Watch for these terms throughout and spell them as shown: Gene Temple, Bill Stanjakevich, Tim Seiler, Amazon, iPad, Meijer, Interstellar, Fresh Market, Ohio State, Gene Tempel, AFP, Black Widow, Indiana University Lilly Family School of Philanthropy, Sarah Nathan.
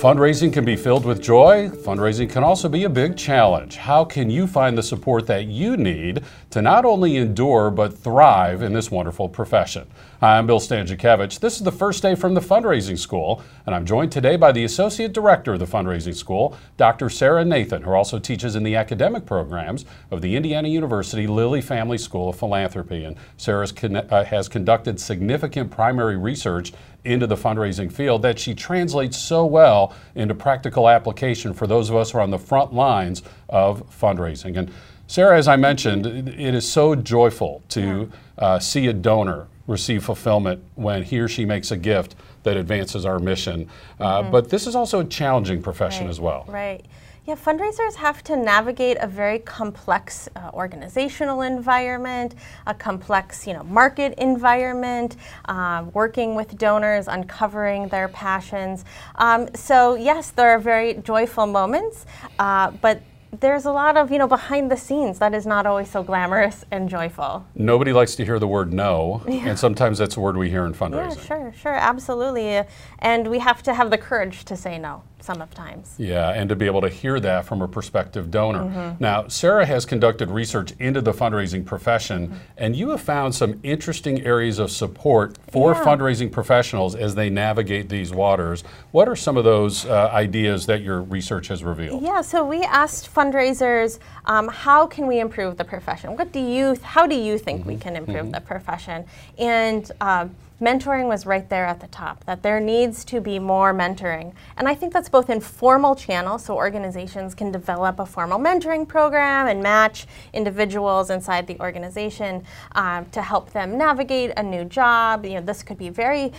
Fundraising can be filled with joy. Fundraising can also be a big challenge. How can you find the support that you need to not only endure but thrive in this wonderful profession? Hi, I'm Bill Stanjakevich. This is the first day from the Fundraising School, and I'm joined today by the Associate Director of the Fundraising School, Dr. Sarah Nathan, who also teaches in the academic programs of the Indiana University Lilly Family School of Philanthropy. And Sarah has conducted significant primary research into the fundraising field that she translates so well into practical application for those of us who are on the front lines of fundraising. And Sarah, as I mentioned, it is so joyful to see a donor receive fulfillment when he or she makes a gift that advances our mission. But this is also a challenging profession as well. Right. Yeah, fundraisers have to navigate a very complex organizational environment, a complex, market environment, working with donors, uncovering their passions. So yes, there are very joyful moments, but there's a lot of, behind the scenes that is not always so glamorous and joyful. Nobody likes to hear the word no, and sometimes that's the word we hear in fundraising. Yeah, sure, absolutely. And we have to have the courage to say no sometimes. Yeah, and to be able to hear that from a prospective donor. Now, Sarah has conducted research into the fundraising profession, and you have found some interesting areas of support for fundraising professionals as they navigate these waters. What are some of those ideas that your research has revealed? Yeah, so we asked fundraisers, how can we improve the profession? How do you think we can improve the profession? And mentoring was right there at the top, that there needs to be more mentoring. And I think that's both in formal channels, so organizations can develop a formal mentoring program and match individuals inside the organization to help them navigate a new job. This could be very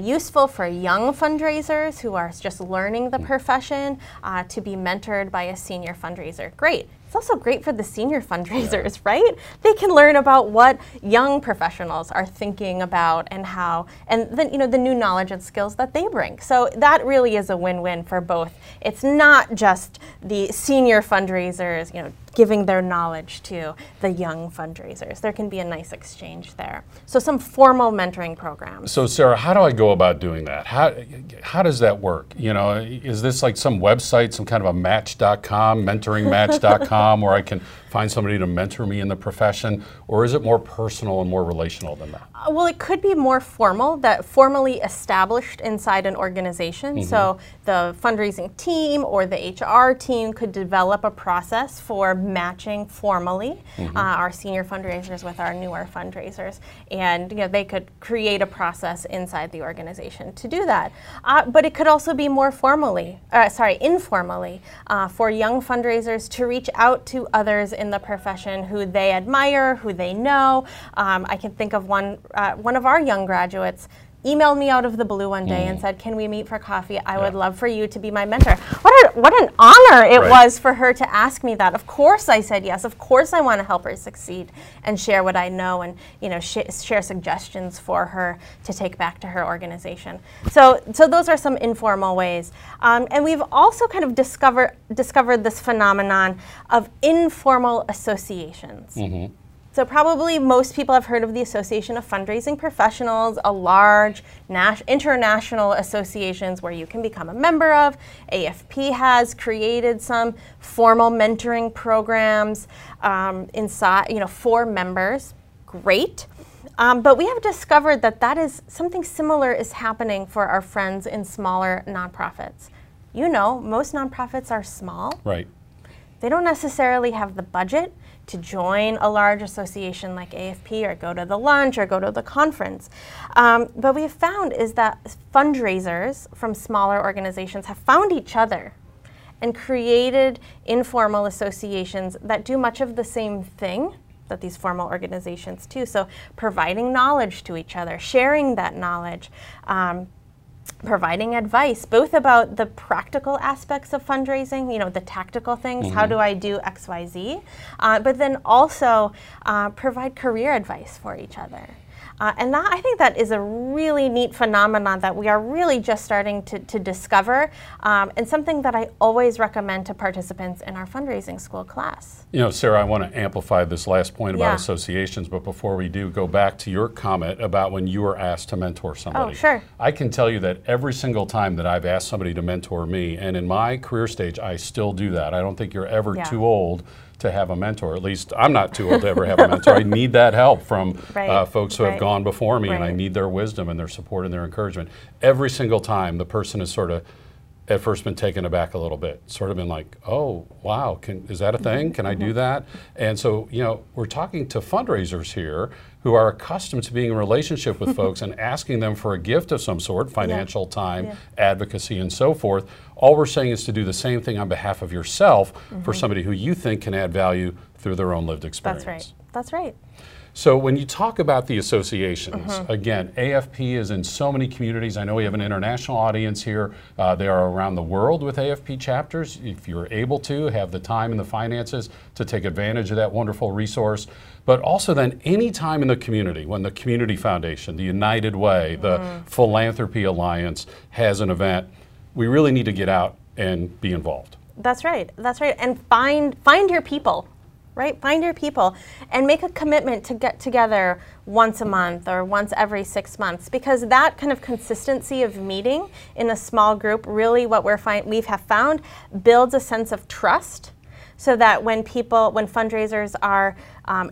useful for young fundraisers who are just learning the profession to be mentored by a senior fundraiser. Great. It's also great for the senior fundraisers, right? They can learn about what young professionals are thinking about and how, and then the new knowledge and skills that they bring. So that really is a win-win for both. It's not just the senior fundraisers, giving their knowledge to the young fundraisers. There can be a nice exchange there. So some formal mentoring programs. So Sarah, how do I go about doing that? How does that work? Is this like some website, some kind of a match.com, mentoringmatch.com, where I can find somebody to mentor me in the profession, or is it more personal and more relational than that? Well, it could be more formal, that formally established inside an organization. So the fundraising team or the HR team could develop a process for matching formally our senior fundraisers with our newer fundraisers, and they could create a process inside the organization to do that. But it could also be more informally for young fundraisers to reach out to others in the profession who they admire, who they know. I can think of one of our young graduates emailed me out of the blue one day and said, "Can we meet for coffee? I would love for you to be my mentor." What an honor it was for her to ask me that. Of course I said yes. Of course I want to help her succeed and share what I know and share suggestions for her to take back to her organization. So those are some informal ways. And we've also kind of discovered this phenomenon of informal associations. So probably most people have heard of the Association of Fundraising Professionals, a large international associations where you can become a member of. AFP has created some formal mentoring programs inside, for members. Great. But we have discovered that is something similar is happening for our friends in smaller nonprofits. Most nonprofits are small. Right. They don't necessarily have the budget to join a large association like AFP or go to the lunch or go to the conference. But we have found is that fundraisers from smaller organizations have found each other and created informal associations that do much of the same thing that these formal organizations do. So providing knowledge to each other, sharing that knowledge, providing advice, both about the practical aspects of fundraising, the tactical things, how do I do X, Y, Z, but then also provide career advice for each other. And that, I think that is a really neat phenomenon that we are really just starting to discover, and something that I always recommend to participants in our fundraising school class. You know, Sarah, I want to amplify this last point about associations, but before we do, go back to your comment about when you were asked to mentor somebody. Oh, sure. I can tell you that every single time that I've asked somebody to mentor me, and in my career stage, I still do that. I don't think you're ever too old to have a mentor. At least I'm not too old to ever have a mentor. I need that help from folks who have gone before me, and I need their wisdom and their support and their encouragement. Every single time the person has sort of at first been taken aback a little bit, sort of been like, oh, wow, is that a thing? Can I do that? And so, you know, we're talking to fundraisers here who are accustomed to being in a relationship with folks and asking them for a gift of some sort, financial, time, advocacy, and so forth. All we're saying is to do the same thing on behalf of yourself for somebody who you think can add value through their own lived experience. That's right. That's right. So when you talk about the associations, again, AFP is in so many communities. I know we have an international audience here. They are around the world with AFP chapters. If you're able to, have the time and the finances to take advantage of that wonderful resource. But also then any time in the community, when the Community Foundation, the United Way, the Philanthropy Alliance has an event, we really need to get out and be involved. That's right. That's right. And find your people. Right? Find your people and make a commitment to get together once a month or once every 6 months, because that kind of consistency of meeting in a small group, really what we have found builds a sense of trust, so that when fundraisers are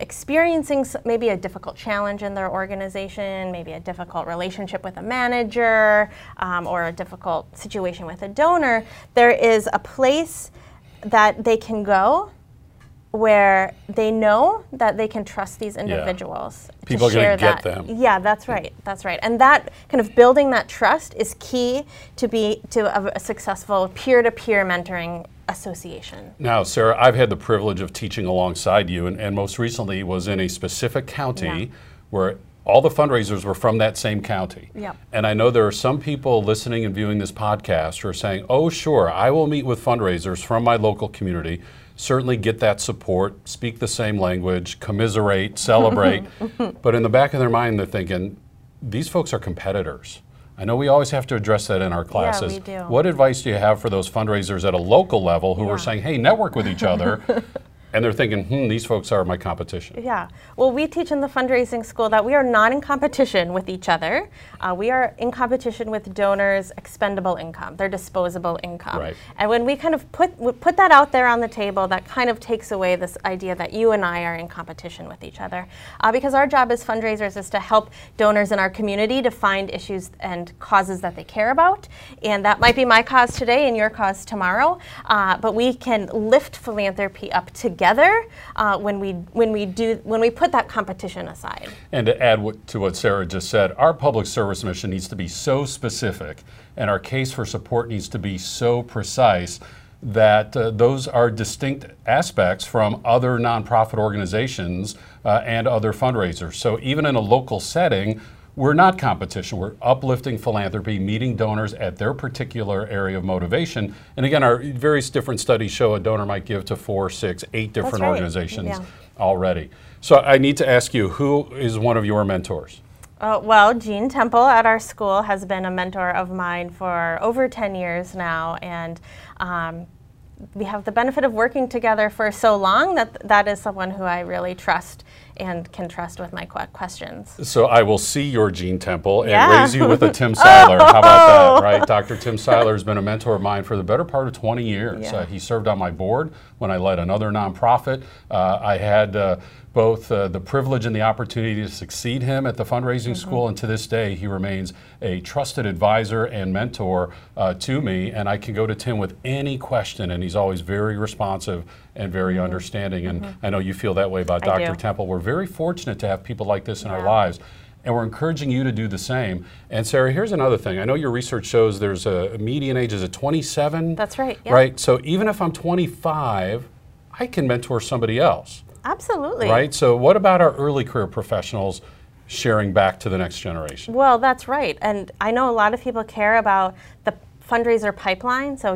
experiencing maybe a difficult challenge in their organization, maybe a difficult relationship with a manager, or a difficult situation with a donor, there is a place that they can go where they know that they can trust these individuals. People are going to get them. Yeah, that's right. That's right. And that kind of building that trust is key to a successful peer-to-peer mentoring association. Now, Sarah, I've had the privilege of teaching alongside you, and most recently was in a specific county where all the fundraisers were from that same county. And I know there are some people listening and viewing this podcast who are saying, oh, sure, I will meet with fundraisers from my local community, certainly get that support, speak the same language, commiserate, celebrate. But in the back of their mind, they're thinking, these folks are competitors. I know we always have to address that in our classes. Yeah, we do. What advice do you have for those fundraisers at a local level who are saying, hey, network with each other? And they're thinking, these folks are my competition. Yeah. Well, we teach in the fundraising school that we are not in competition with each other. We are in competition with donors' expendable income, their disposable income. Right. And when we kind of put that out there on the table, that kind of takes away this idea that you and I are in competition with each other. Because our job as fundraisers is to help donors in our community to find issues and causes that they care about. And that might be my cause today and your cause tomorrow. But we can lift philanthropy up together when we put that competition aside. And to add to what Sarah just said, our public service mission needs to be so specific, and our case for support needs to be so precise that those are distinct aspects from other nonprofit organizations and other fundraisers. So even in a local setting, we're not competition. We're uplifting philanthropy, meeting donors at their particular area of motivation. And again, our various different studies show a donor might give to 4, 6, 8 different organizations already. So I need to ask you, who is one of your mentors? Well, Gene Tempel at our school has been a mentor of mine for over 10 years now, and we have the benefit of working together for so long that is someone who I really trust and can trust with my questions. So I will see your Gene Temple and raise you with a Tim Seiler. How about that, right? Dr. Tim Seiler has been a mentor of mine for the better part of 20 years. He served on my board when I led another nonprofit. I had both the privilege and the opportunity to succeed him at the fundraising school, and to this day he remains a trusted advisor and mentor to me, and I can go to Tim with any question, and he's always very responsive and very understanding. And I know you feel that way about Dr. Temple. We're very fortunate to have people like this in our lives, and we're encouraging you to do the same. And Sarah, here's another thing. I know your research shows there's a median age is at 27. That's right. Yeah. Right? So even if I'm 25, I can mentor somebody else. Absolutely. Right? So what about our early career professionals sharing back to the next generation? Well, that's right. And I know a lot of people care about the fundraiser pipeline, so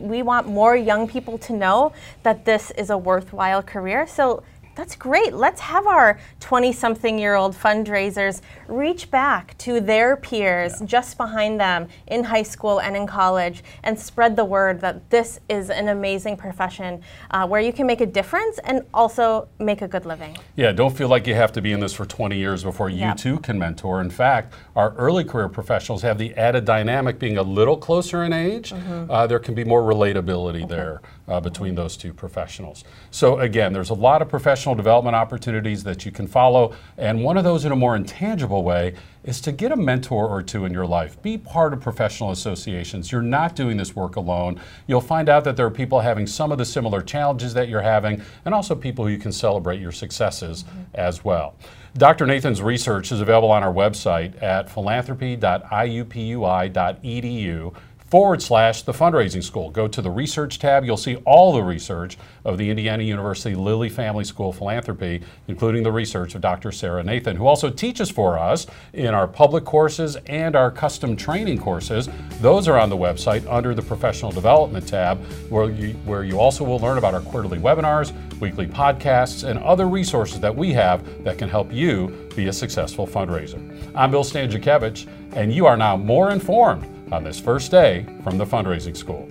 we want more young people to know that this is a worthwhile career. So That's great. Let's have our 20-something-year-old fundraisers reach back to their peers just behind them in high school and in college and spread the word that this is an amazing profession where you can make a difference and also make a good living. Yeah, don't feel like you have to be in this for 20 years before you too can mentor. In fact, our early career professionals have the added dynamic being a little closer in age. There can be more relatability there between those two professionals. So again, there's a lot of professional development opportunities that you can follow, and one of those in a more intangible way is to get a mentor or two in your life. Be part of professional associations. You're not doing this work alone. You'll find out that there are people having some of the similar challenges that you're having, and also people who can celebrate your successes as well. Dr. Nathan's research is available on our website at philanthropy.iupui.edu/thefundraising school. Go to the research tab. You'll see all the research of the Indiana University Lilly Family School of Philanthropy, including the research of Dr. Sarah Nathan, who also teaches for us in our public courses and our custom training courses. Those are on the website under the Professional Development tab, where you also will learn about our quarterly webinars, weekly podcasts, and other resources that we have that can help you be a successful fundraiser. I'm Bill Stanjakevich, and you are now more informed on this first day from the Fundraising School.